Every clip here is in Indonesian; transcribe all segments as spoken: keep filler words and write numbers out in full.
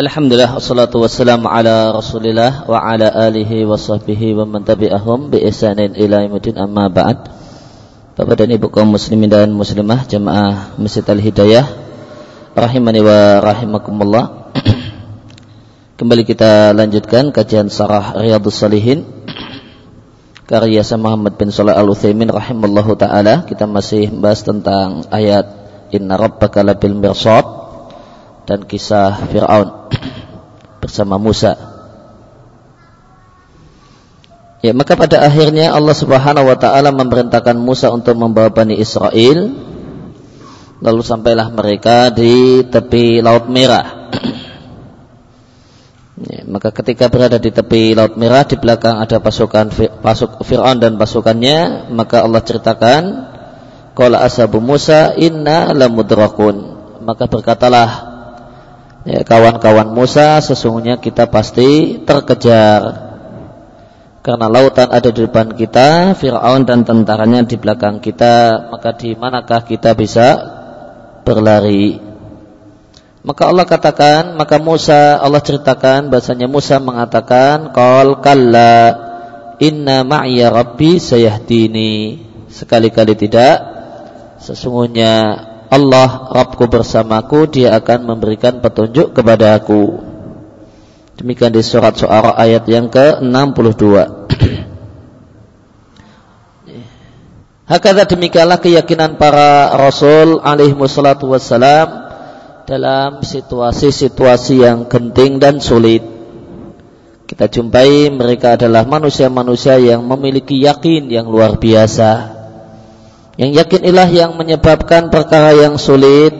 Alhamdulillah, wassalatu wassalamu ala rasulillah wa ala alihi wa sahbihi wa man tabi'ahum bi ihsanin ila yaumil amma ba'd. Bapak dan Ibu kaum muslimin dan muslimah jemaah Masjid Al-Hidayah rahimani wa rahimakumullah. Kembali kita lanjutkan kajian Syarah Riyadus Salihin karya Muhammad bin Shalih Al-Utsaimin rahimallahu taala. Kita masih membahas tentang ayat Inna rabbaka labil mirsad dan kisah Firaun bersama Musa. Ya, maka pada akhirnya Allah Subhanahu wa taala memerintahkan Musa untuk membawa Bani Israel, lalu sampailah mereka di tepi Laut Merah. Ya, maka ketika berada di tepi Laut Merah, di belakang ada pasukan pasuk Firaun dan pasukannya, maka Allah ceritakan, qala ashabu Musa inna lamudrakun. Maka berkatalah, ya, kawan-kawan Musa, sesungguhnya kita pasti terkejar karena lautan ada di depan kita, Firaun dan tentaranya di belakang kita, maka di manakah kita bisa berlari? Maka Allah katakan, maka Musa, Allah ceritakan bahasanya Musa mengatakan, qal kalla inna ma'ya rabbi sayahdini. Sekali-kali tidak, sesungguhnya Allah Rabbku bersamaku, dia akan memberikan petunjuk kepada aku. Demikian di surat Asy-Syu'ara ayat yang ke enam puluh dua. Hakadza demikianlah keyakinan para Rasul alaihi wassalatu wassalam dalam situasi-situasi yang genting dan sulit. Kita jumpai mereka adalah manusia-manusia yang memiliki yakin yang luar biasa. Yang yakin ilah yang menyebabkan perkara yang sulit,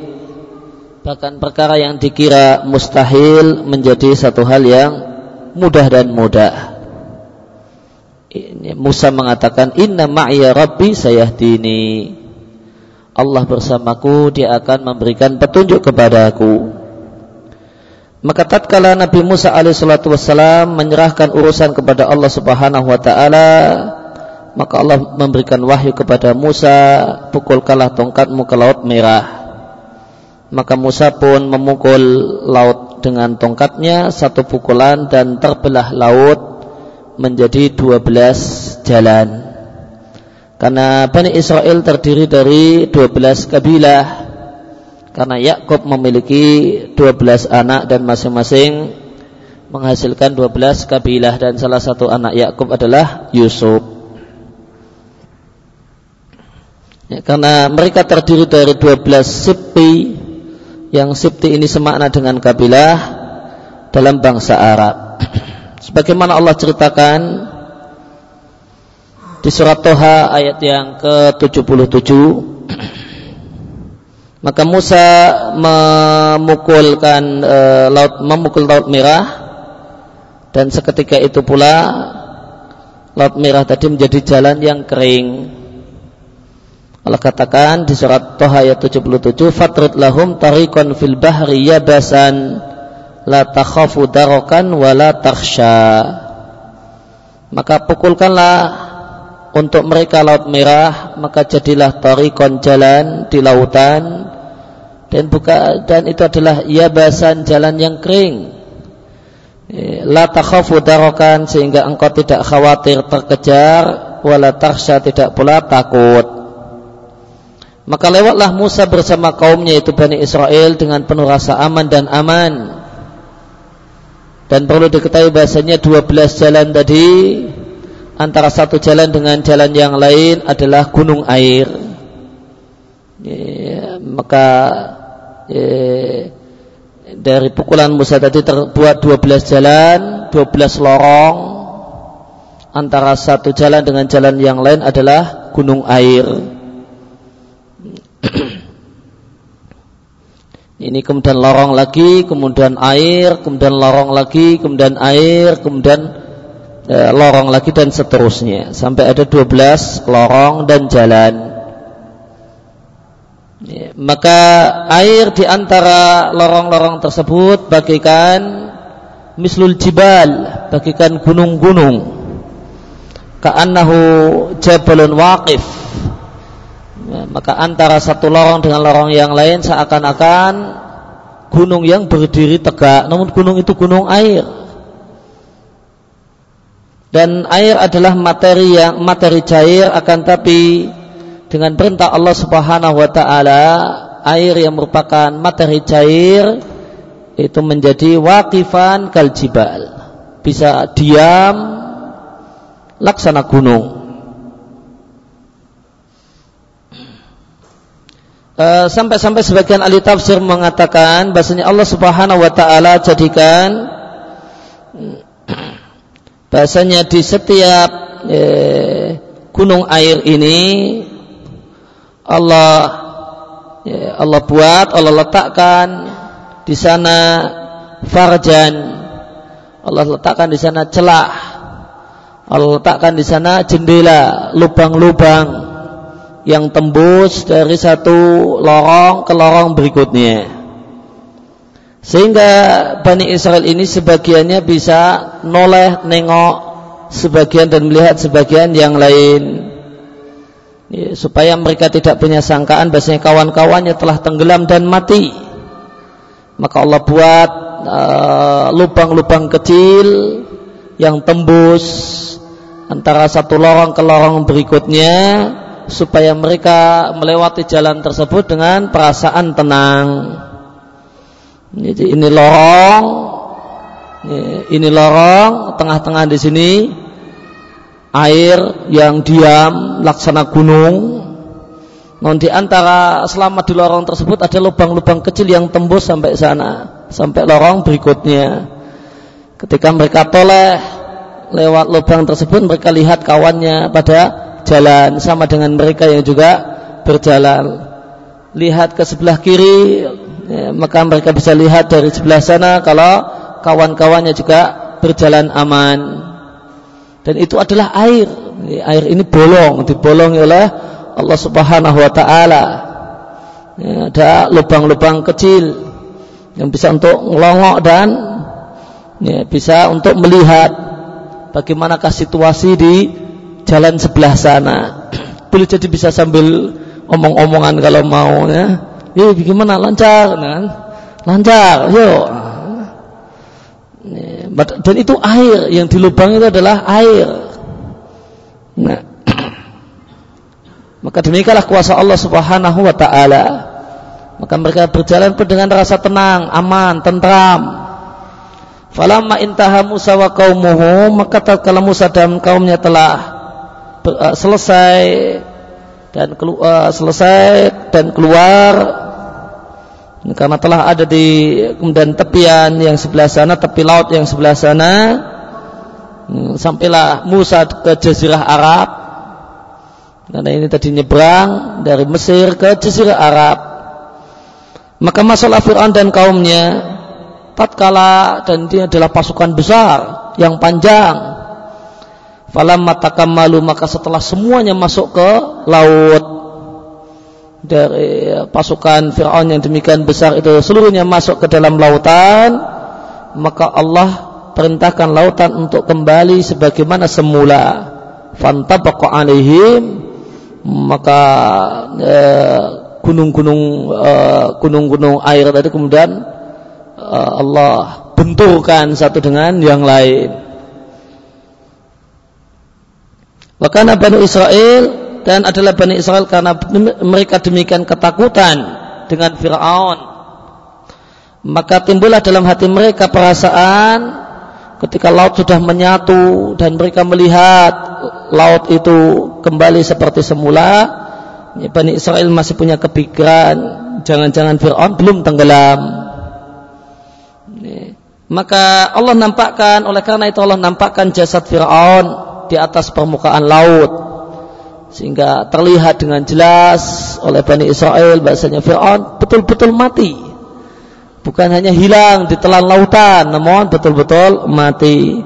bahkan perkara yang dikira mustahil, menjadi satu hal yang mudah dan mudah. Musa mengatakan, inna ma'ya rabbi sayahdini. Allah bersamaku, dia akan memberikan petunjuk kepadaku. Maka tatkala Nabi Musa alaihissalatu wassalam menyerahkan urusan kepada Allah subhanahu wa ta'ala, maka Allah memberikan wahyu kepada Musa, pukulkanlah tongkatmu ke Laut Merah. Maka Musa pun memukul laut dengan tongkatnya satu pukulan dan terbelah laut menjadi dua belas jalan. Karena Bani Israel terdiri dari dua belas kabilah, karena Yakub memiliki dua belas anak dan masing-masing menghasilkan dua belas kabilah, dan salah satu anak Yakub adalah Yusuf. Ya, karena mereka terdiri dari dua belas sibti, yang sibti ini semakna dengan kabilah dalam bangsa Arab. Sebagaimana Allah ceritakan di surat Thaha ayat yang ke tujuh puluh tujuh, maka Musa memukulkan e, laut memukul Laut Merah, dan seketika itu pula Laut Merah tadi menjadi jalan yang kering. Allah katakan di surat Thaha ayat tujuh puluh tujuh, fatrid lahum tariqan fil bahri yabasan la takhafu darakan wa la takhsha. Maka pukulkanlah untuk mereka Laut Merah, maka jadilah tariqan jalan di lautan, dan buka, dan itu adalah yabasan, jalan yang kering, la takhafu darakan, sehingga engkau tidak khawatir terkejar, wa la takhsha, tidak pula takut. Maka lewatlah Musa bersama kaumnya, yaitu Bani Israel, dengan penuh rasa aman dan aman. Dan perlu diketahui bahasanya dua belas jalan tadi, antara satu jalan dengan jalan yang lain adalah gunung air. Ya, maka ya, dari pukulan Musa tadi terbuat dua belas jalan, dua belas lorong. Antara satu jalan dengan jalan yang lain adalah gunung air. Ini kemudian lorong lagi, kemudian air, kemudian lorong lagi, kemudian air, kemudian e, lorong lagi, dan seterusnya sampai ada dua belas lorong dan jalan. Ya, maka air di antara lorong-lorong tersebut bagaikan mislul jibal, bagaikan gunung-gunung, ka'annahu jabalun waqif. Ya, maka antara satu lorong dengan lorong yang lain seakan-akan gunung yang berdiri tegak, namun gunung itu gunung air. Dan air adalah materi yang materi cair, akan tapi dengan perintah Allah Subhanahu wa taala, air yang merupakan materi cair itu menjadi waqifan kaljibal. Bisa diam laksana gunung. E, sampai-sampai sebagian ahli tafsir mengatakan bahasanya Allah Subhanahu wa taala jadikan bahasanya di setiap e, gunung air ini Allah ya, Allah buat, Allah letakkan di sana farjan, Allah letakkan di sana celah, Allah letakkan di sana jendela, lubang-lubang yang tembus dari satu lorong ke lorong berikutnya, sehingga Bani Israel ini sebagiannya bisa noleh nengok sebagian dan melihat sebagian yang lain. Ya, supaya mereka tidak punya sangkaan bahasanya kawan-kawannya telah tenggelam dan mati. Maka Allah buat uh, lubang-lubang kecil yang tembus antara satu lorong ke lorong berikutnya, supaya mereka melewati jalan tersebut dengan perasaan tenang. Jadi ini lorong, ini lorong, tengah-tengah di sini air yang diam laksana gunung. Non di antara selama di lorong tersebut ada lubang-lubang kecil yang tembus sampai sana, sampai lorong berikutnya. Ketika mereka toleh lewat lubang tersebut, mereka lihat kawannya pada jalan, sama dengan mereka yang juga berjalan. Lihat ke sebelah kiri, ya, maka mereka bisa lihat dari sebelah sana kalau kawan-kawannya juga berjalan aman. Dan itu adalah air. Air ini bolong, dibolongi oleh Allah Subhanahu wa taala. Ya, ada lubang-lubang kecil yang bisa untuk ngelongok dan ya, bisa untuk melihat bagaimanakah situasi di jalan sebelah sana. Boleh jadi bisa sambil omong-omongan kalau mau ya. Yo, bagaimana lancar, kan? Lancar, yo. Dan itu air, yang di lubang itu adalah air. Nah, maka demikianlah kuasa Allah Subhanahu wa taala. Maka mereka berjalan pun dengan rasa tenang, aman, tentram. Falamma intaha Musa wa qaumuhu, maka tatkala Musa dan kaumnya telah selesai dan keluar, selesai dan keluar karena telah ada di kemudian tepian yang sebelah sana, tepi laut yang sebelah sana, sampailah Musa ke Jazirah Arab. Karena ini tadi nyebrang dari Mesir ke Jazirah Arab. Maka masalah Firaun dan kaumnya, tatkala dan dia adalah pasukan besar yang panjang. Falamma takammalu, maka setelah semuanya masuk ke laut, dari pasukan Firaun yang demikian besar itu seluruhnya masuk ke dalam lautan, maka Allah perintahkan lautan untuk kembali sebagaimana semula. Fantabaqa alaihim, maka eh, gunung-gunung eh, gunung-gunung air tadi kemudian eh, Allah benturkan satu dengan yang lain. Wa kana Bani Israel, dan adalah Bani Israel karena mereka demikian ketakutan dengan Firaun, maka timbullah dalam hati mereka perasaan ketika laut sudah menyatu dan mereka melihat laut itu kembali seperti semula. Bani Israel masih punya kepikiran jangan-jangan Firaun belum tenggelam. Maka Allah nampakkan, oleh karena itu Allah nampakkan jasad Firaun di atas permukaan laut, sehingga terlihat dengan jelas oleh Bani Israel bahasanya Firaun betul-betul mati, bukan hanya hilang di telan lautan, namun betul-betul mati.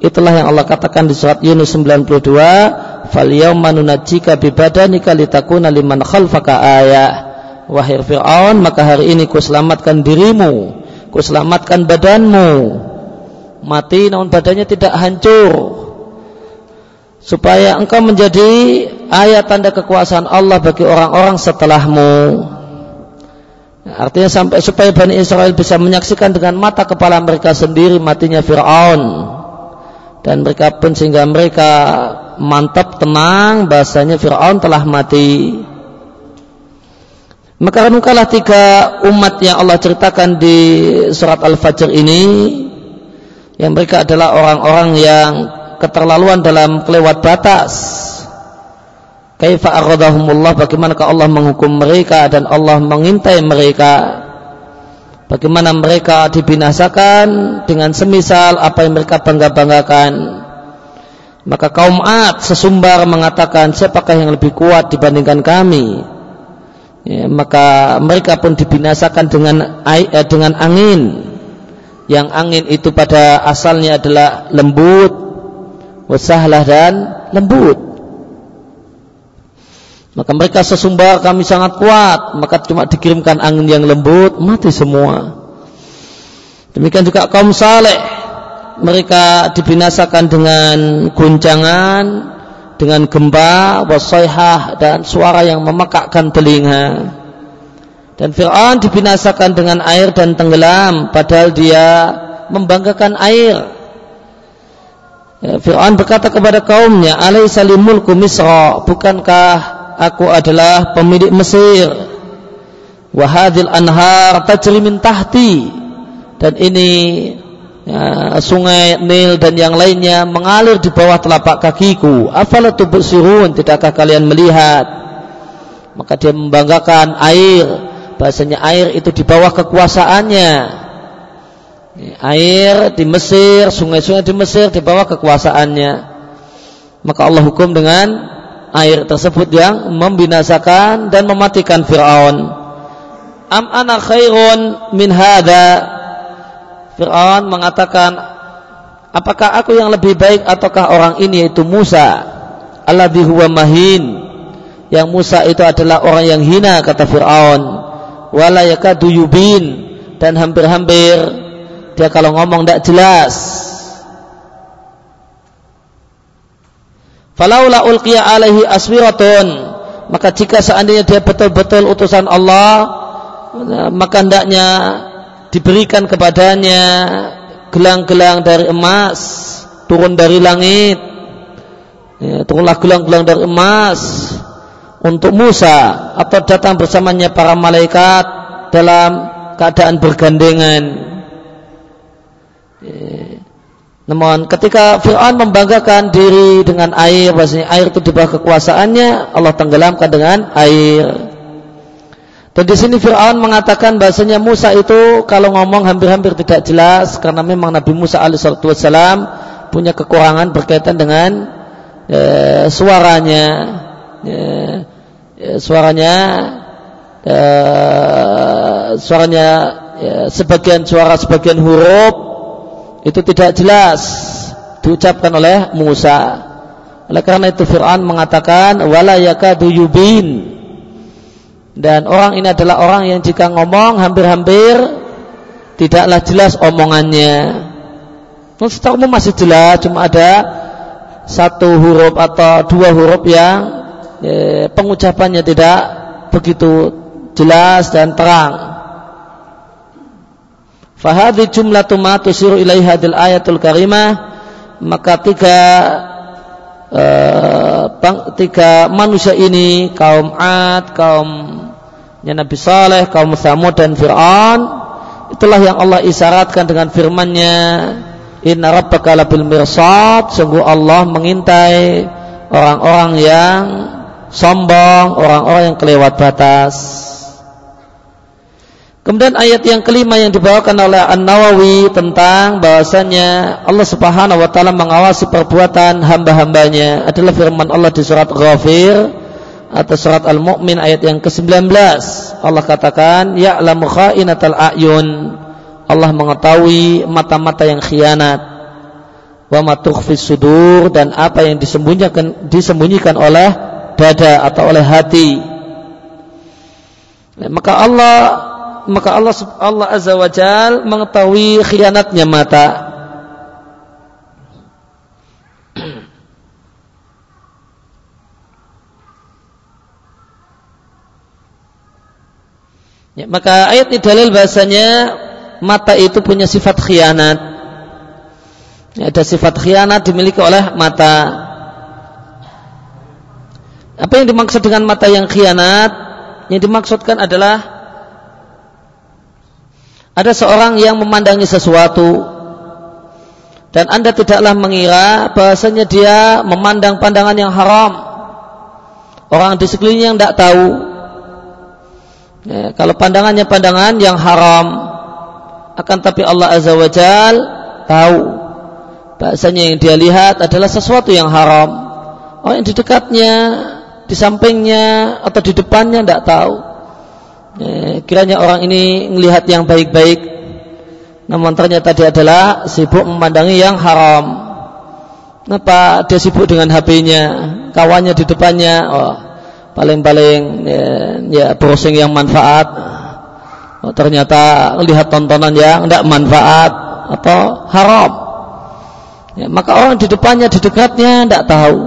Itulah yang Allah katakan di surat Yunus sembilan puluh dua, fal yauma nunajjika bi badanika litakuna liman khalfaka ayah, wahai Firaun, maka hari ini kuselamatkan dirimu, kuselamatkan badanmu, mati namun badannya tidak hancur, supaya engkau menjadi ayat tanda kekuasaan Allah bagi orang-orang setelahmu. Artinya sampai supaya Bani Israel bisa menyaksikan dengan mata kepala mereka sendiri matinya Firaun, dan mereka pun sehingga mereka mantap tenang bahasanya Firaun telah mati. Maka renungkanlah tiga umat yang Allah ceritakan di surat Al-Fajr ini, yang mereka adalah orang-orang yang keterlaluan dalam kelewat batas. Kaifa aghadahumullah, bagaimanakah Allah menghukum mereka dan Allah mengintai mereka, bagaimana mereka dibinasakan dengan semisal apa yang mereka bangga-banggakan. Maka kaum Ad sesumbar mengatakan, siapakah yang lebih kuat dibandingkan kami? Ya, maka mereka pun dibinasakan dengan dengan angin, yang angin itu pada asalnya adalah lembut, wasahlah dan lembut. Maka mereka sesumbar, kami sangat kuat, maka cuma dikirimkan angin yang lembut, mati semua. Demikian juga kaum Saleh, mereka dibinasakan dengan guncangan, dengan gempa, wasoihah, dan suara yang memekakkan telinga. Dan Fir'aun dibinasakan dengan air dan tenggelam, padahal dia membanggakan air. Fir'aun berkata kepada kaumnya, alaisa li mulku Misra, bukankah aku adalah pemilik Mesir, wa hadhil anhar tajri min tahti, dan ini ya, sungai Nil dan yang lainnya mengalir di bawah telapak kakiku, afala tubsirun, tidakkah kalian melihat? Maka dia membanggakan air, bahasanya air itu di bawah kekuasaannya. Air di Mesir, sungai-sungai di Mesir di bawah kekuasaannya. Maka Allah hukum dengan air tersebut yang membinasakan dan mematikan Fir'aun. Am ana khairun min hada, Fir'aun mengatakan, apakah aku yang lebih baik ataukah orang ini, yaitu Musa, alladzi huwa mahin, yang Musa itu adalah orang yang hina, kata Fir'aun, wala yakadu yubin, dan hampir-hampir dia kalau ngomong tidak jelas. Falaula ulqiya alaihi aswiratun, maka jika seandainya dia betul-betul utusan Allah, maka hendaknya diberikan kepadanya gelang-gelang dari emas turun dari langit. Ya, turunlah gelang-gelang dari emas untuk Musa, atau datang bersamanya para malaikat dalam keadaan bergandengan. Ya. Namun ketika Fir'aun membanggakan diri dengan air, bahasanya air itu di bawah kekuasaannya, Allah tenggelamkan dengan air. Dan di sini Fir'aun mengatakan bahasanya Musa itu kalau ngomong hampir-hampir tidak jelas, karena memang Nabi Musa alaihissalam punya kekurangan berkaitan dengan eh, suaranya, eh, suaranya, eh, suaranya eh, sebagian suara sebagian huruf itu tidak jelas diucapkan oleh Musa. Oleh karena itu Fir'aun mengatakan wala yakadu yubin, dan orang ini adalah orang yang jika ngomong hampir-hampir tidaklah jelas omongannya. Secara umum masih jelas, cuma ada satu huruf atau dua huruf yang eh, pengucapannya tidak begitu jelas dan terang. Fahadhi jumlatu ma tusiru ilaihi hadil ayatul karimah, maka tiga eh, bang, tiga manusia ini, kaum Ad, kaum Nabi Saleh, kaum Tsamud dan Fir'aun, itulah yang Allah isyaratkan dengan firman-Nya, inna rabbaka labil mirsad, sungguh Allah mengintai orang-orang yang sombong, orang-orang yang kelewat batas. Kemudian ayat yang kelima yang dibawakan oleh An-Nawawi tentang bahwasannya Allah Subhanahu wa taala mengawasi perbuatan hamba-hambanya adalah firman Allah di surat Ghafir atau surat Al-Mu'min ayat yang kesembilan belas. Allah katakan, ya'lamu kha'inatal a'yun, Allah mengetahui mata-mata yang khianat, wa ma tukhfis sudur, dan apa yang disembunyikan disembunyikan oleh dada atau oleh hati. Nah, maka Allah maka Allah Allah Azza wa Jalla mengetahui khianatnya mata. Ya, maka ayat ini dalil bahasanya mata itu punya sifat khianat. Ya, ada sifat khianat dimiliki oleh mata. Apa yang dimaksud dengan mata yang khianat? Yang dimaksudkan adalah ada seorang yang memandangi sesuatu dan Anda tidaklah mengira bahasanya dia memandang pandangan yang haram. Orang di sekelilingnya yang tidak tahu. Ya, kalau pandangannya pandangan yang haram, akan tapi Allah Azza wa Jal tahu bahasanya yang dia lihat adalah sesuatu yang haram. Orang yang di dekatnya, di sampingnya, atau di depannya tidak tahu. Ya, kiranya orang ini melihat yang baik-baik, namun ternyata dia adalah sibuk memandangi yang haram. Kenapa? Dia sibuk dengan H P-nya, kawannya di depannya, oh, paling-paling ya, ya browsing yang manfaat. Oh, ternyata lihat tontonan yang tidak manfaat atau haram. Ya, maka orang di depannya, di dekatnya tidak tahu.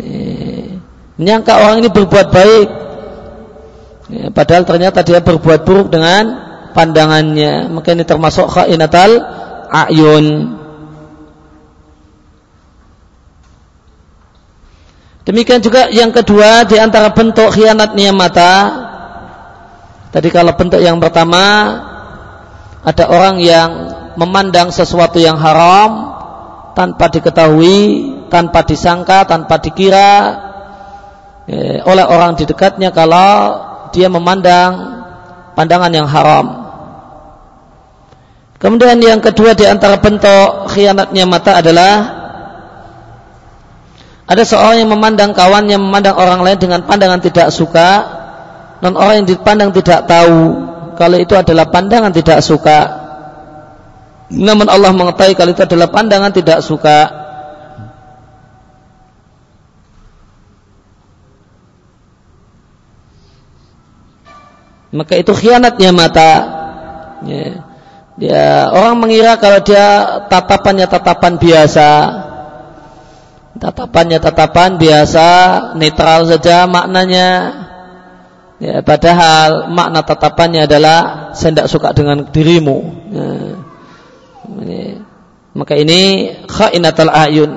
Nih, menyangka orang ini berbuat baik, ya, padahal ternyata dia berbuat buruk dengan pandangannya. Maka ini termasuk khainatal ayun. Demikian juga yang kedua di antara bentuk khianatnya mata. Tadi kalau bentuk yang pertama ada orang yang memandang sesuatu yang haram tanpa diketahui, tanpa disangka, tanpa dikira eh, oleh orang di dekatnya kalau dia memandang pandangan yang haram. Kemudian yang kedua di antara bentuk khianatnya mata adalah ada seorang yang memandang kawannya, memandang orang lain dengan pandangan tidak suka, dan orang yang dipandang tidak tahu kalau itu adalah pandangan tidak suka. Namun Allah mengetahui kalau itu adalah pandangan tidak suka. Maka itu khianatnya mata. Ya. Ya, orang mengira kalau dia tatapannya tatapan biasa, tatapannya tatapan biasa, netral saja maknanya. Ya, padahal makna tatapannya adalah saya tidak suka dengan dirimu. Ya. Ya. Maka ini khainatul ayun.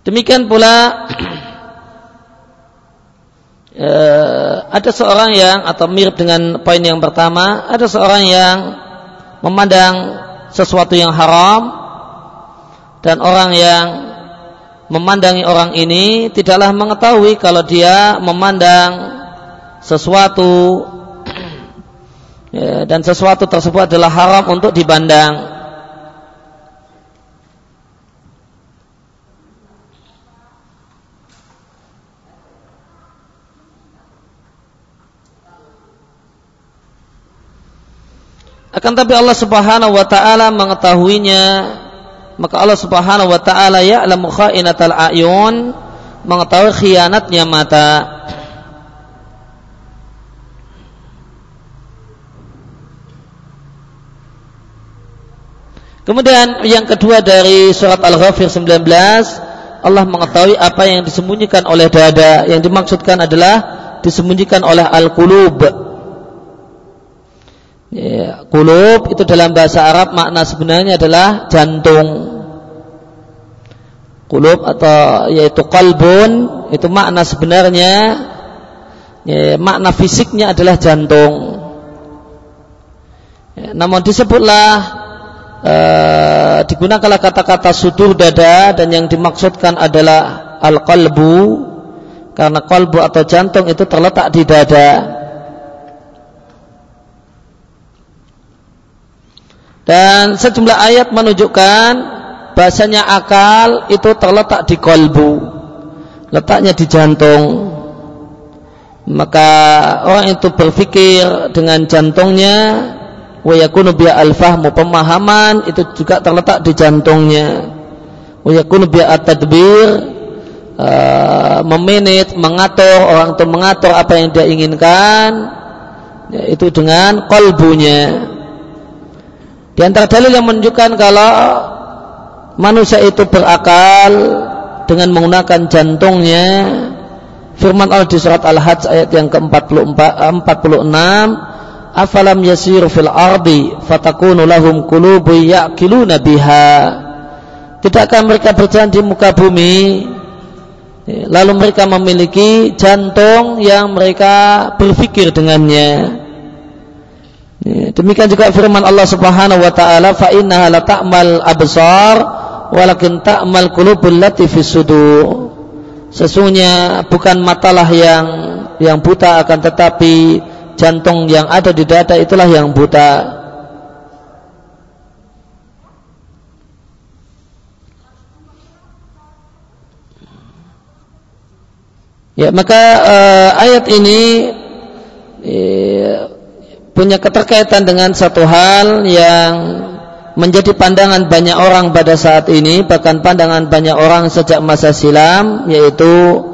Demikian pula eh, ada seorang yang atau mirip dengan poin yang pertama, ada seorang yang memandang sesuatu yang haram dan orang yang memandangi orang ini tidaklah mengetahui kalau dia memandang sesuatu eh, dan sesuatu tersebut adalah haram untuk dipandang. Akan tapi Allah Subhanahu wa taala mengetahuinya, maka Allah Subhanahu wa taala ya'lamu kha'inatal a'yun, mengetahui khianatnya mata. Kemudian yang kedua dari surat Al-Ghafir sembilan belas, Allah mengetahui apa yang disembunyikan oleh dada. Yang dimaksudkan adalah disembunyikan oleh al-qulub. Ya, kulub itu dalam bahasa Arab makna sebenarnya adalah jantung. Kulub atau yaitu qalbun itu makna sebenarnya ya, makna fisiknya adalah jantung. Ya, namun disebutlah eh, digunakanlah kata-kata sudur dada dan yang dimaksudkan adalah al-qalbu karena qalbu atau jantung itu terletak di dada. Dan sejumlah ayat menunjukkan bahasanya akal itu terletak di kolbu, letaknya di jantung. Maka orang itu berpikir dengan jantungnya, wa yakunu biya al-fahmu, pemahaman itu juga terletak di jantungnya. Wa yakunu biya at-tadbir, uh, memanage, mengatur, orang itu mengatur apa yang dia inginkan, yaitu dengan kolbunya. Di antara dalil yang menunjukkan kalau manusia itu berakal dengan menggunakan jantungnya, firman Allah di surat Al-Hajj ayat yang ke empat puluh enam, afalam yasiru fil ardi fatakunu lahum qulubun ya'qiluna biha, tidakkah mereka berjalan di muka bumi lalu mereka memiliki jantung yang mereka berpikir dengannya. Demikian juga firman Allah Subhanahu wa taala, fa innaha la ta'mal absar walakin ta'mal qulubul lati fis sudur, sesungguhnya bukan matalah yang yang buta akan tetapi jantung yang ada di dada itulah yang buta. Ya, maka eh, ayat ini eh, punya keterkaitan dengan satu hal yang menjadi pandangan banyak orang pada saat ini, bahkan pandangan banyak orang sejak masa silam, yaitu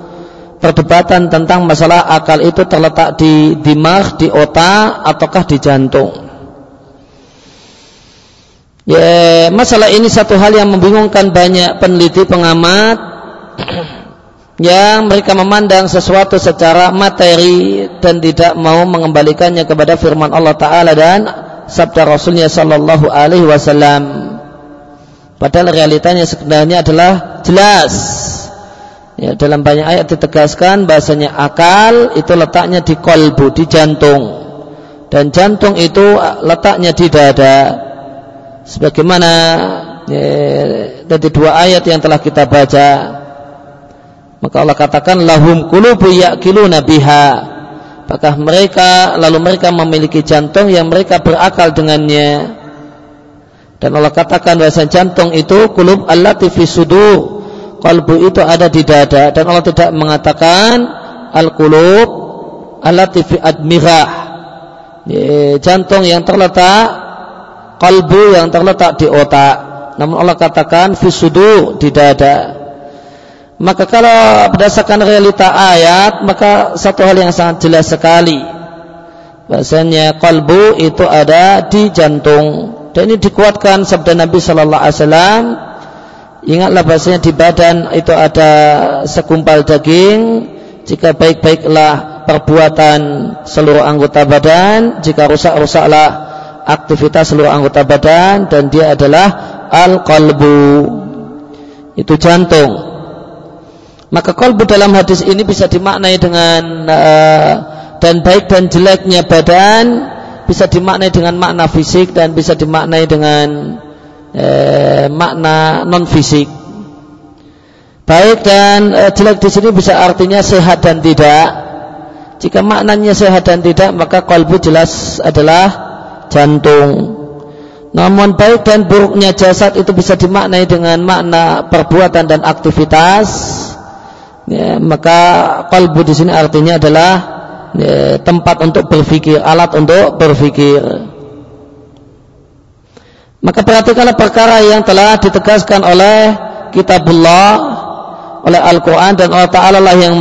perdebatan tentang masalah akal itu terletak di dimagh, di otak, ataukah di jantung. Ya, masalah ini satu hal yang membingungkan banyak peneliti pengamat yang mereka memandang sesuatu secara materi dan tidak mau mengembalikannya kepada firman Allah Ta'ala dan sabda Rasulnya Sallallahu Alaihi Wasallam. Padahal realitanya sebenarnya adalah jelas. Ya, dalam banyak ayat ditegaskan bahasanya akal itu letaknya di kolbu, di jantung, dan jantung itu letaknya di dada, sebagaimana ya, dari dua ayat yang telah kita baca. Maka Allah katakan lahum qulubun ya'qiluna biha, apakah mereka lalu mereka memiliki jantung yang mereka berakal dengannya. Dan Allah katakan bahasa jantung itu qulub allati fi sudur, qalbu itu ada di dada, dan Allah tidak mengatakan al-qulub allati fi admirah, jantung yang terletak, qalbu yang terletak di otak, namun Allah katakan fi sudur, di dada. Maka kalau berdasarkan realita ayat, maka satu hal yang sangat jelas sekali, bahasanya qalbu itu ada di jantung, dan ini dikuatkan sabda Nabi Sallallahu Alaihi Wasallam. Ingatlah bahasanya di badan itu ada segumpal daging, jika baik-baiklah perbuatan seluruh anggota badan, jika rusak-rusaklah aktivitas seluruh anggota badan, dan dia adalah al-qalbu, itu jantung. Maka qalbu dalam hadis ini bisa dimaknai dengan uh, dan baik dan jeleknya badan, bisa dimaknai dengan makna fisik dan bisa dimaknai dengan Eh, makna non fisik. Baik dan eh, jelek di sini bisa artinya sehat dan tidak. Jika maknanya sehat dan tidak, maka qalbu jelas adalah jantung. Namun baik dan buruknya jasad itu bisa dimaknai dengan makna perbuatan dan aktivitas. Ya, maka qalbu di sini artinya adalah eh, tempat untuk berpikir, alat untuk berpikir. Maka perhatikanlah perkara yang telah ditegaskan oleh kitabullah, oleh Al-Quran, dan Allah Ta'ala lah yang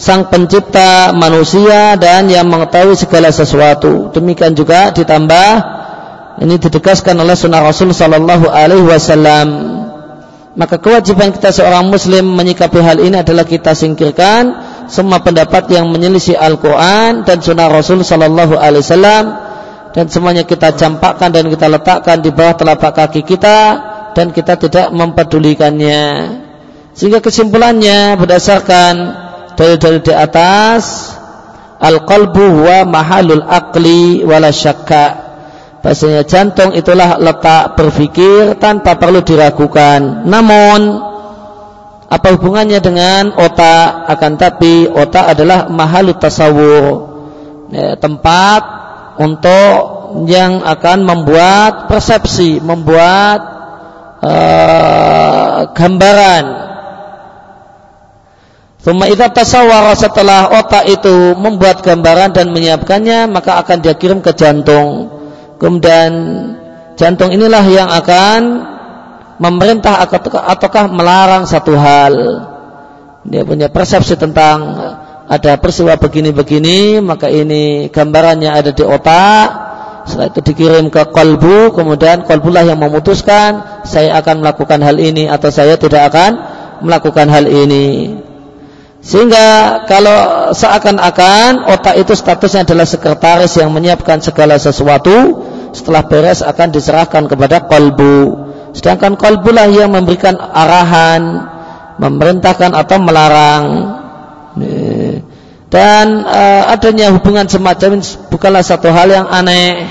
sang pencipta manusia dan yang mengetahui segala sesuatu. Demikian juga ditambah, ini ditegaskan oleh sunnah Rasul Sallallahu Alaihi Wasallam. Maka kewajiban kita seorang muslim menyikapi hal ini adalah kita singkirkan semua pendapat yang menyelisih Al-Quran dan sunnah Rasul Sallallahu Alaihi Wasallam, dan semuanya kita campakkan dan kita letakkan di bawah telapak kaki kita, dan kita tidak mempedulikannya. Sehingga kesimpulannya berdasarkan dalil-dalil di atas, al-qalbu huwa mahalul aqli wala syakka, bahasanya jantung itulah letak berpikir tanpa perlu diragukan. Namun apa hubungannya dengan otak? Akan tapi otak adalah mahalut tasawur, ya, tempat untuk yang akan membuat persepsi, membuat uh, gambaran. Thumma idza tasawwara, setelah otak itu membuat gambaran dan menyiapkannya, maka akan dia kirim ke jantung. Kemudian jantung inilah yang akan memerintah ataukah melarang satu hal. Dia punya persepsi tentang ada peristiwa begini-begini, maka ini gambarannya ada di otak, setelah itu dikirim ke kolbu, kemudian kolbulah yang memutuskan saya akan melakukan hal ini atau saya tidak akan melakukan hal ini. Sehingga kalau seakan-akan otak itu statusnya adalah sekretaris yang menyiapkan segala sesuatu, setelah beres akan diserahkan kepada kolbu. Sedangkan kolbulah yang memberikan arahan, memerintahkan atau melarang. Dan uh, adanya hubungan semacam ini bukanlah satu hal yang aneh,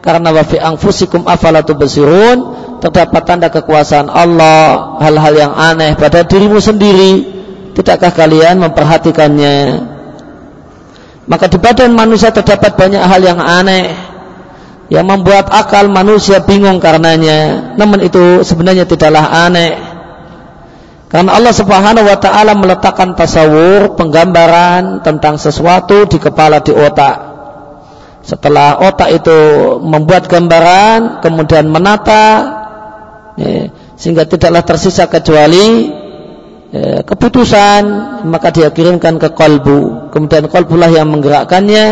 karena wa fi anfusikum afala tubsirun, terdapat tanda kekuasaan Allah, hal-hal yang aneh pada dirimu sendiri, tidakkah kalian memperhatikannya? Maka di badan manusia terdapat banyak hal yang aneh yang membuat akal manusia bingung karenanya. Namun itu sebenarnya tidaklah aneh, karena Allah Subhanahu wa ta'ala meletakkan tasawur, penggambaran tentang sesuatu di kepala, di otak. Setelah otak itu membuat gambaran, kemudian menata, ya, sehingga tidaklah tersisa kecuali ya, keputusan, maka dia kirimkan ke kolbu. Kemudian kolbulah yang menggerakkannya,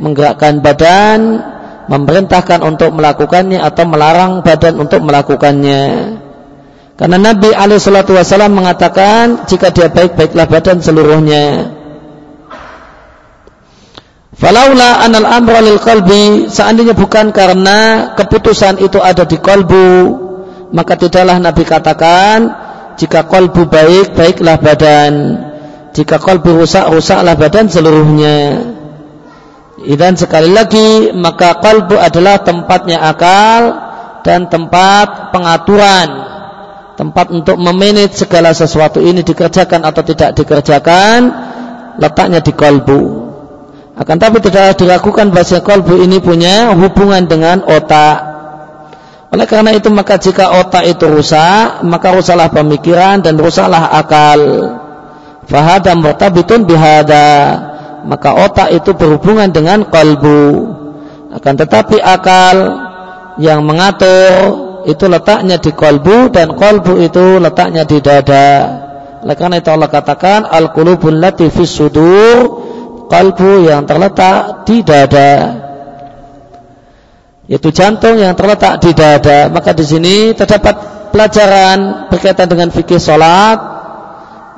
menggerakkan badan, memerintahkan untuk melakukannya atau melarang badan untuk melakukannya. Karena Nabi alaihi salatu wasallam mengatakan, jika dia baik, baiklah badan seluruhnya. Falaula anal amra lil qalbi, seandainya bukan karena keputusan itu ada di qalbu, maka tidaklah Nabi katakan, jika qalbu baik, baiklah badan. Jika qalbu rusak, rusaklah badan seluruhnya. Dan sekali lagi, maka qalbu adalah tempatnya akal dan tempat pengaturan, tempat untuk memanage segala sesuatu ini dikerjakan atau tidak dikerjakan, letaknya di kolbu. Akan tapi tidak diragukan bahasa kolbu ini punya hubungan dengan otak. Oleh karena itu, maka jika otak itu rusak, maka rusaklah pemikiran dan rusaklah akal. Fahada murtabitun bihada, maka otak itu berhubungan dengan kolbu. Akan tetapi akal yang mengatur itu letaknya di kolbu, dan kolbu itu letaknya di dada. Oleh karena itu Allah katakan, al-qulubul lati fis sudur, kolbu yang terletak di dada, yaitu jantung yang terletak di dada. Maka di sini terdapat pelajaran berkaitan dengan fikih solat.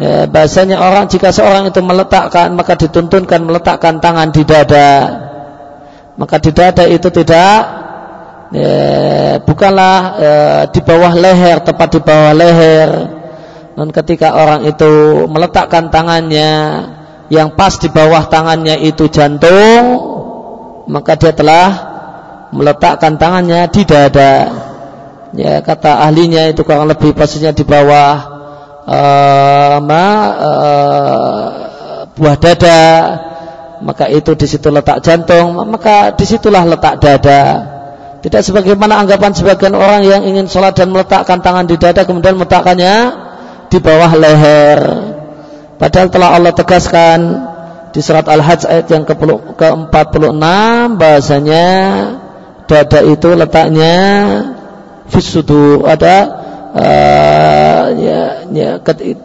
Ya, bahasanya orang, jika seorang itu meletakkan, maka dituntunkan meletakkan tangan di dada. Maka di dada itu tidak, ya, bukanlah ya, di bawah leher, tepat di bawah leher. Dan ketika orang itu meletakkan tangannya, yang pas di bawah tangannya itu jantung, maka dia telah meletakkan tangannya di dada. Ya, kata ahlinya itu kurang lebih posisinya di bawah uh, ma, uh, buah dada. Maka itu di situ letak jantung, maka disitulah letak dada. Tidak sebagaimana anggapan sebagian orang yang ingin sholat dan meletakkan tangan di dada, kemudian meletakkannya di bawah leher. Padahal telah Allah tegaskan di surat Al-Hajj ayat yang ke empat puluh enam, bahasanya dada itu letaknya fisudur. Ada uh, ya, ya,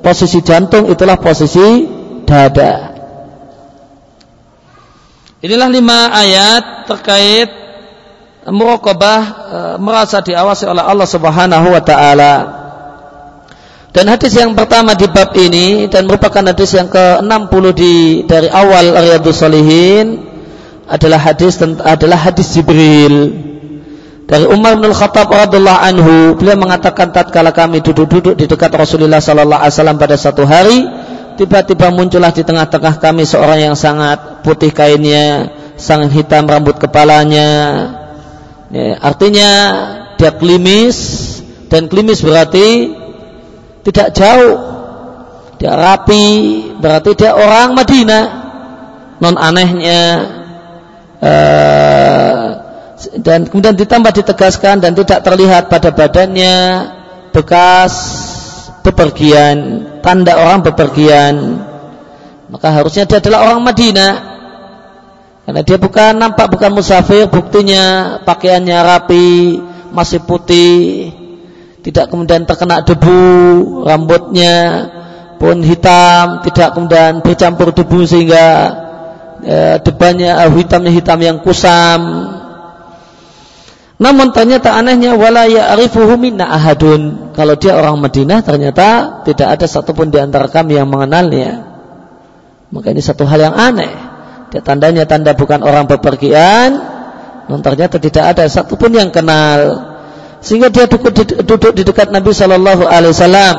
posisi jantung itulah posisi dada. Inilah lima ayat terkait muraqabah, merasa diawasi oleh Allah Subhanahu wa ta'ala. Dan hadis yang pertama di bab ini, dan merupakan hadis yang ke enam puluh di dari awal Riyadus Salihin, adalah hadis adalah hadis Jibril dari Umar bin Al-Khattab radhiyallahu anhu. Beliau mengatakan, tatkala kami duduk-duduk di dekat Rasulullah sallallahu alaihi wasallam pada satu hari, tiba-tiba muncullah di tengah-tengah kami seorang yang sangat putih kainnya, sangat hitam rambut kepalanya. Ya, artinya dia klimis, dan klimis berarti tidak jauh. Dia rapi, berarti dia orang Madinah. Non anehnya uh, dan kemudian ditambah ditegaskan, dan tidak terlihat pada badannya bekas bepergian, tanda orang bepergian. Maka harusnya dia adalah orang Madinah, karena dia bukan nampak, bukan musafir. Buktinya pakaiannya rapi, masih putih, tidak kemudian terkena debu, rambutnya pun hitam, tidak kemudian bercampur debu sehingga eh, debannya eh, hitamnya hitam yang kusam. Namun ternyata anehnya wala ya'rifuhu minna ahadun. Kalau dia orang Madinah ternyata tidak ada satupun di antara kami yang mengenalnya. Maka ini satu hal yang aneh. Dia tandanya tanda bukan orang bepergian, namun ternyata tidak ada satupun yang kenal. Sehingga dia duduk, duduk di dekat Nabi Shallallahu Alaihi Wasallam.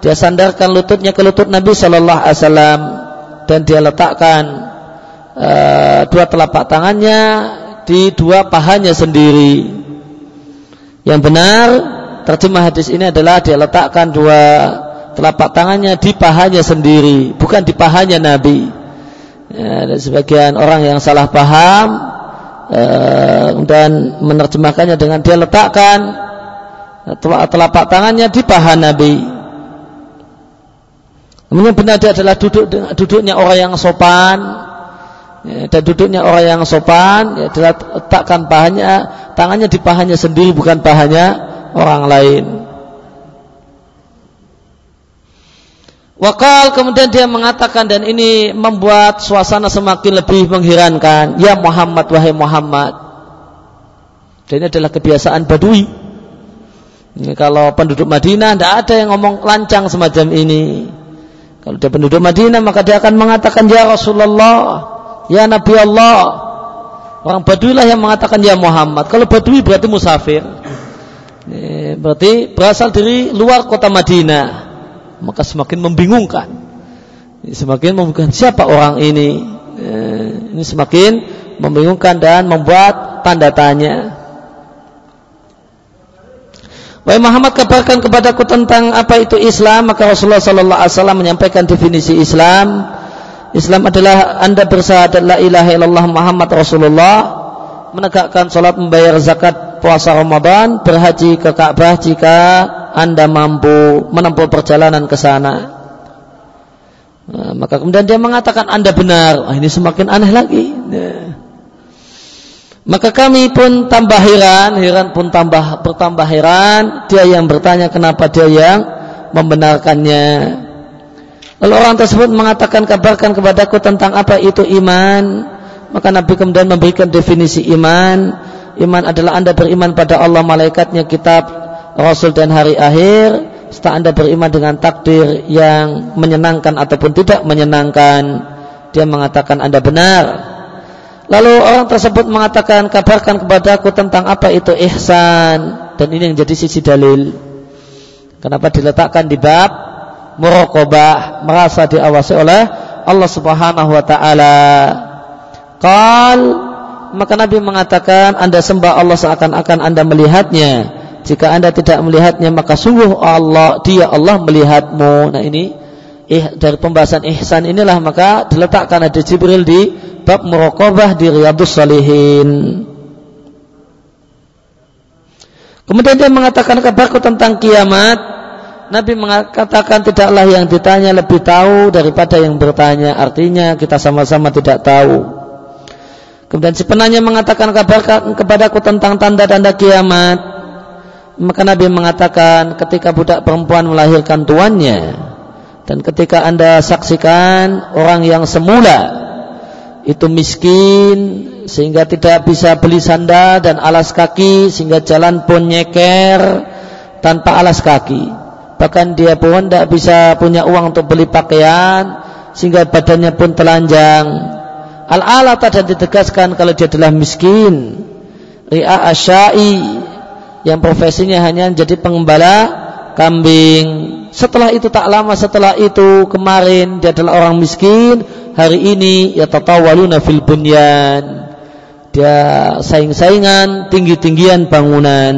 Dia sandarkan lututnya ke lutut Nabi Shallallahu Alaihi Wasallam dan dia letakkan uh, dua telapak tangannya di dua pahanya sendiri. Yang benar terjemah hadis ini adalah dia letakkan dua telapak tangannya di pahanya sendiri, bukan di pahanya Nabi. Ya, sebagian orang yang salah paham eh, dan menerjemahkannya dengan dia letakkan telapak tangannya di paha Nabi. Namun benar dia adalah duduk, duduknya orang yang sopan. Ya, dan duduknya orang yang sopan ya, letakkan pahanya, tangannya di pahanya sendiri, bukan pahanya orang lain. Wakal kemudian dia mengatakan, dan ini membuat suasana semakin lebih mengherankan, ya Muhammad, wahai Muhammad. Dan ini adalah kebiasaan Badui. Ini kalau penduduk Madinah tidak ada yang ngomong lancang semacam ini. Kalau dia penduduk Madinah maka dia akan mengatakan ya Rasulullah, ya Nabi Allah. Orang Badui lah yang mengatakan ya Muhammad. Kalau Badui berarti musafir, berarti berasal dari luar kota Madinah. Maka semakin membingungkan, semakin membingungkan siapa orang ini. Ini semakin membingungkan dan membuat tanda tanya. Wahai Muhammad, kabarkan kepadaku tentang apa itu Islam. Maka Rasulullah Sallallahu Alaihi Wasallam menyampaikan definisi Islam. Islam adalah anda bersyahadat la ilaha illallah Muhammad Rasulullah, menegakkan salat, membayar zakat, puasa Ramadan, berhaji ke Ka'bah jika anda mampu menempuh perjalanan ke sana. Nah, maka kemudian dia mengatakan anda benar. Wah, ini semakin aneh lagi. Nah, maka kami pun tambah heran, heran pun tambah bertambah heran. Dia yang bertanya kenapa dia yang membenarkannya. Lalu orang tersebut mengatakan, kabarkan kepadaku tentang apa itu iman. Maka Nabi kemudian memberikan definisi iman. Iman adalah anda beriman pada Allah, malaikatnya, kitab, Rasul dan hari akhir, serta anda beriman dengan takdir yang menyenangkan ataupun tidak menyenangkan. Dia mengatakan anda benar. Lalu orang tersebut mengatakan, kabarkan kepadaku tentang apa itu ihsan. Dan ini yang jadi sisi dalil kenapa diletakkan di bab muraqabah, merasa diawasi oleh Allah Subhanahu wa taala. Qal, maka Nabi mengatakan anda sembah Allah seakan-akan anda melihatnya. Jika anda tidak melihatnya maka sungguh Allah, dia Allah melihatmu. Nah, ini eh, dari pembahasan ihsan inilah maka diletakkan hadis Jibril di bab muraqabah di Riyadus Salihin. Kemudian dia mengatakan kabarku tentang kiamat. Nabi mengatakan tidaklah yang ditanya lebih tahu daripada yang bertanya. Artinya kita sama-sama tidak tahu. Kemudian si penanya mengatakan kabarkan kepadaku tentang tanda-tanda kiamat. Maka Nabi mengatakan ketika budak perempuan melahirkan tuannya, dan ketika anda saksikan orang yang semula itu miskin sehingga tidak bisa beli sandal dan alas kaki, sehingga jalan pun nyeker tanpa alas kaki. Bahkan dia pun tidak bisa punya uang untuk beli pakaian, sehingga badannya pun telanjang. Al-alata, dan ditegaskan kalau dia adalah miskin. Ri'a asyai, yang profesinya hanya jadi pengembala kambing. Setelah itu tak lama setelah itu, kemarin dia adalah orang miskin, hari ini yatatawaluna fil bunyan, dia saing-saingan, tinggi-tinggian bangunan.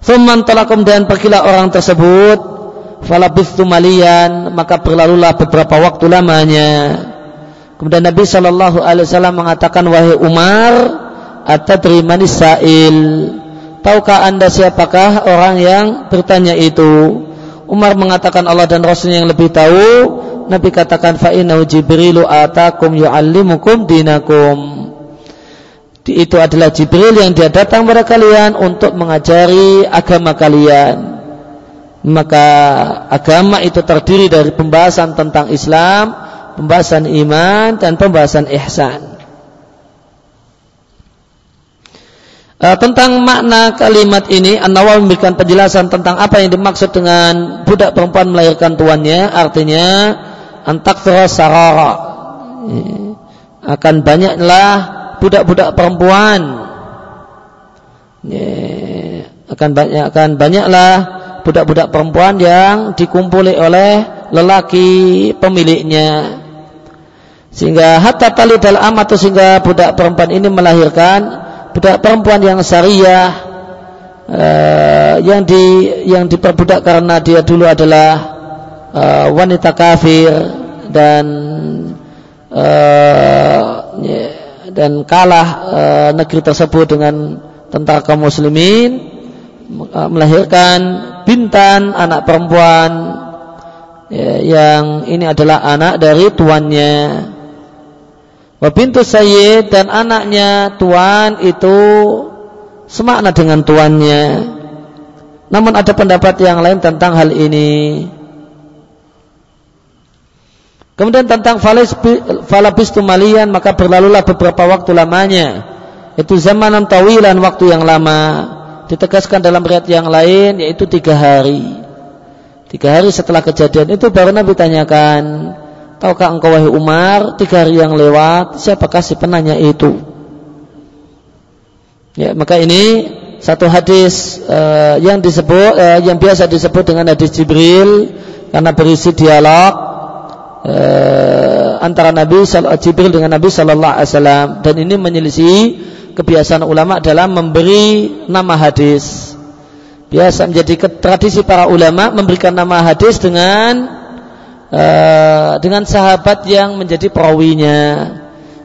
Thumman talakum, dan pergilah orang tersebut. Falabithtu maliyan, maka berlalulah beberapa waktu lamanya. Kemudian Nabi shallallahu alaihi wasallam mengatakan, wahai Umar, atadri manis sa'il, tahukah anda siapakah orang yang bertanya itu? Umar mengatakan Allah dan Rasulnya yang lebih tahu. Nabi katakan, fa'inau jibrilu atakum yu'allimukum dinakum, itu adalah Jibril yang dia datang pada kalian untuk mengajari agama kalian. Maka agama itu terdiri dari pembahasan tentang Islam, pembahasan iman, dan pembahasan ihsan. Uh, tentang makna kalimat ini, An-Nawawi memberikan penjelasan tentang apa yang dimaksud dengan budak perempuan melahirkan tuannya. Artinya antakthura sarara, hmm. akan banyaklah budak-budak perempuan, hmm. akan banyak akan banyaklah budak-budak perempuan yang dikumpuli oleh lelaki pemiliknya, sehingga hatta talidal amatu, sehingga budak perempuan ini melahirkan budak perempuan yang syariah, eh, yang di yang diperbudak karena dia dulu adalah eh, wanita kafir dan eh, dan kalah eh, negeri tersebut dengan tentara kaum muslimin, melahirkan bintan, anak perempuan, eh, yang ini adalah anak dari tuannya. Wa bintu sayyid, dan anaknya tuan itu semakna dengan tuannya. Namun ada pendapat yang lain tentang hal ini. Kemudian tentang falabistu malian, maka berlalulah beberapa waktu lamanya, itu zamanan tawilan, waktu yang lama. Ditegaskan dalam riwayat yang lain yaitu tiga hari. Tiga hari setelah kejadian itu baru Nabi tanyakan, tahukah engkau wahai Umar, tiga hari yang lewat siapakah si penanya itu? Ya, maka ini satu hadis eh, yang disebut eh, yang biasa disebut dengan hadis Jibril, karena berisi dialog eh, antara Nabi Jibril dengan Nabi Shallallahu Alaihi Wasallam, dan ini menyelisih kebiasaan ulama dalam memberi nama hadis. Biasa menjadi tradisi para ulama memberikan nama hadis dengan Uh, dengan sahabat yang menjadi perawinya.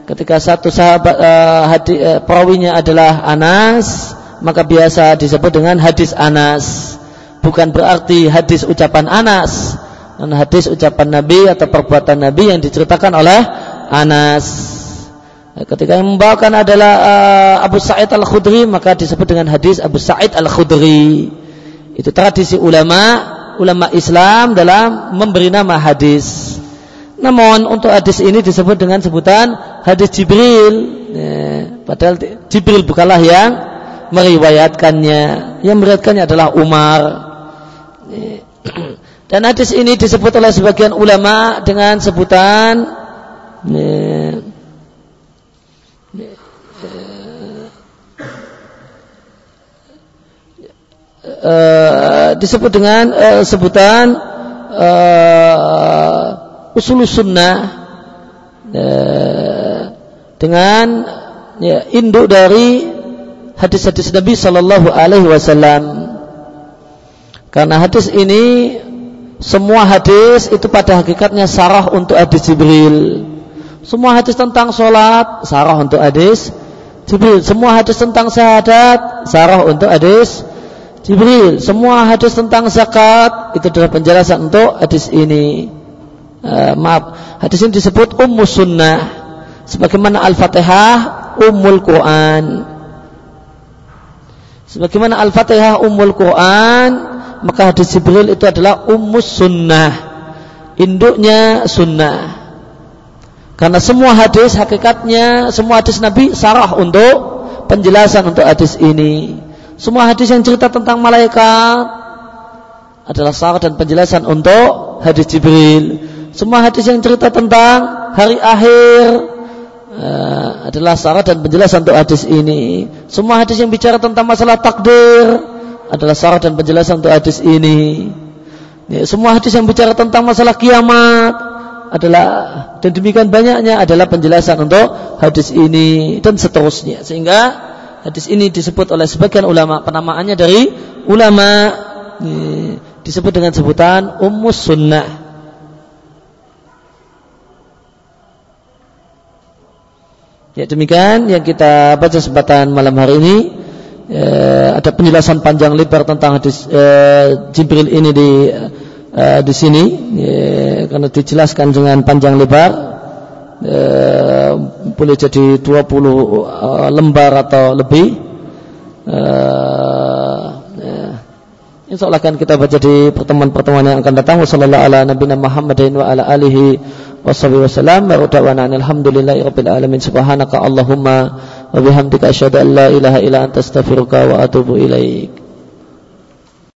Ketika satu sahabat uh, hadi, uh, perawinya adalah Anas, maka biasa disebut dengan hadis Anas. Bukan berarti hadis ucapan Anas, dan hadis ucapan Nabi atau perbuatan Nabi yang diceritakan oleh Anas. Ketika yang membawakan adalah uh, Abu Sa'id al-Khudri, maka disebut dengan hadis Abu Sa'id al-Khudri. Itu tradisi ulama ulama Islam dalam memberi nama hadis. Namun untuk hadis ini disebut dengan sebutan hadis Jibril, ya, padahal Jibril bukanlah yang meriwayatkannya. Yang meriwayatkannya adalah Umar, ya. Dan hadis ini disebut oleh sebagian ulama dengan sebutan ya, Uh, disebut dengan uh, sebutan uh, usul sunnah, uh, dengan ya, induk dari hadis-hadis Nabi Shallallahu Alaihi Wasallam. Karena hadis ini, semua hadis itu pada hakikatnya sarah untuk hadis Jibril. Semua hadis tentang sholat sarah untuk hadis Jibril. Semua hadis tentang syahadat sarah untuk hadis Jibril. Semua hadis tentang zakat itu adalah penjelasan untuk hadis ini. Uh, maaf, hadis ini disebut ummus sunnah, sebagaimana Al-Fatihah ummul Quran. Sebagaimana Al-Fatihah ummul Quran, maka hadis Jibril itu adalah ummus sunnah, induknya sunnah. Karena semua hadis hakikatnya, semua hadis Nabi sarah untuk penjelasan untuk hadis ini. Semua hadis yang cerita tentang malaikat adalah sarah dan penjelasan untuk hadis Jibril. Semua hadis yang cerita tentang hari akhir uh, adalah sarah dan penjelasan untuk hadis ini. Semua hadis yang bicara tentang masalah takdir adalah sarah dan penjelasan untuk hadis ini. Ya, semua hadis yang bicara tentang masalah kiamat adalah, dan demikian banyaknya adalah penjelasan untuk hadis ini, dan seterusnya. Sehingga hadis ini disebut oleh sebagian ulama, penamaannya dari ulama, disebut dengan sebutan ummus sunnah. Ya, demikian yang kita baca kesempatan malam hari ini. E, ada penjelasan panjang lebar tentang hadis e, Jibril ini di e, di sini, e, karena dijelaskan dengan panjang lebar. E, boleh jadi dua puluh uh, lembar atau lebih. uh, yeah. Insyaallah akan kita baca di pertemuan-pertemuan yang akan datang. Wassallallahu ala nabiyina Muhammadin wa ala alihi washabihi wasallam. Alhamdulillahi rabbil alamin. Subhanaka Allahumma Wa bihamdika asyhadu an la ilaha illa anta astaghfiruka wa atubu ilaik.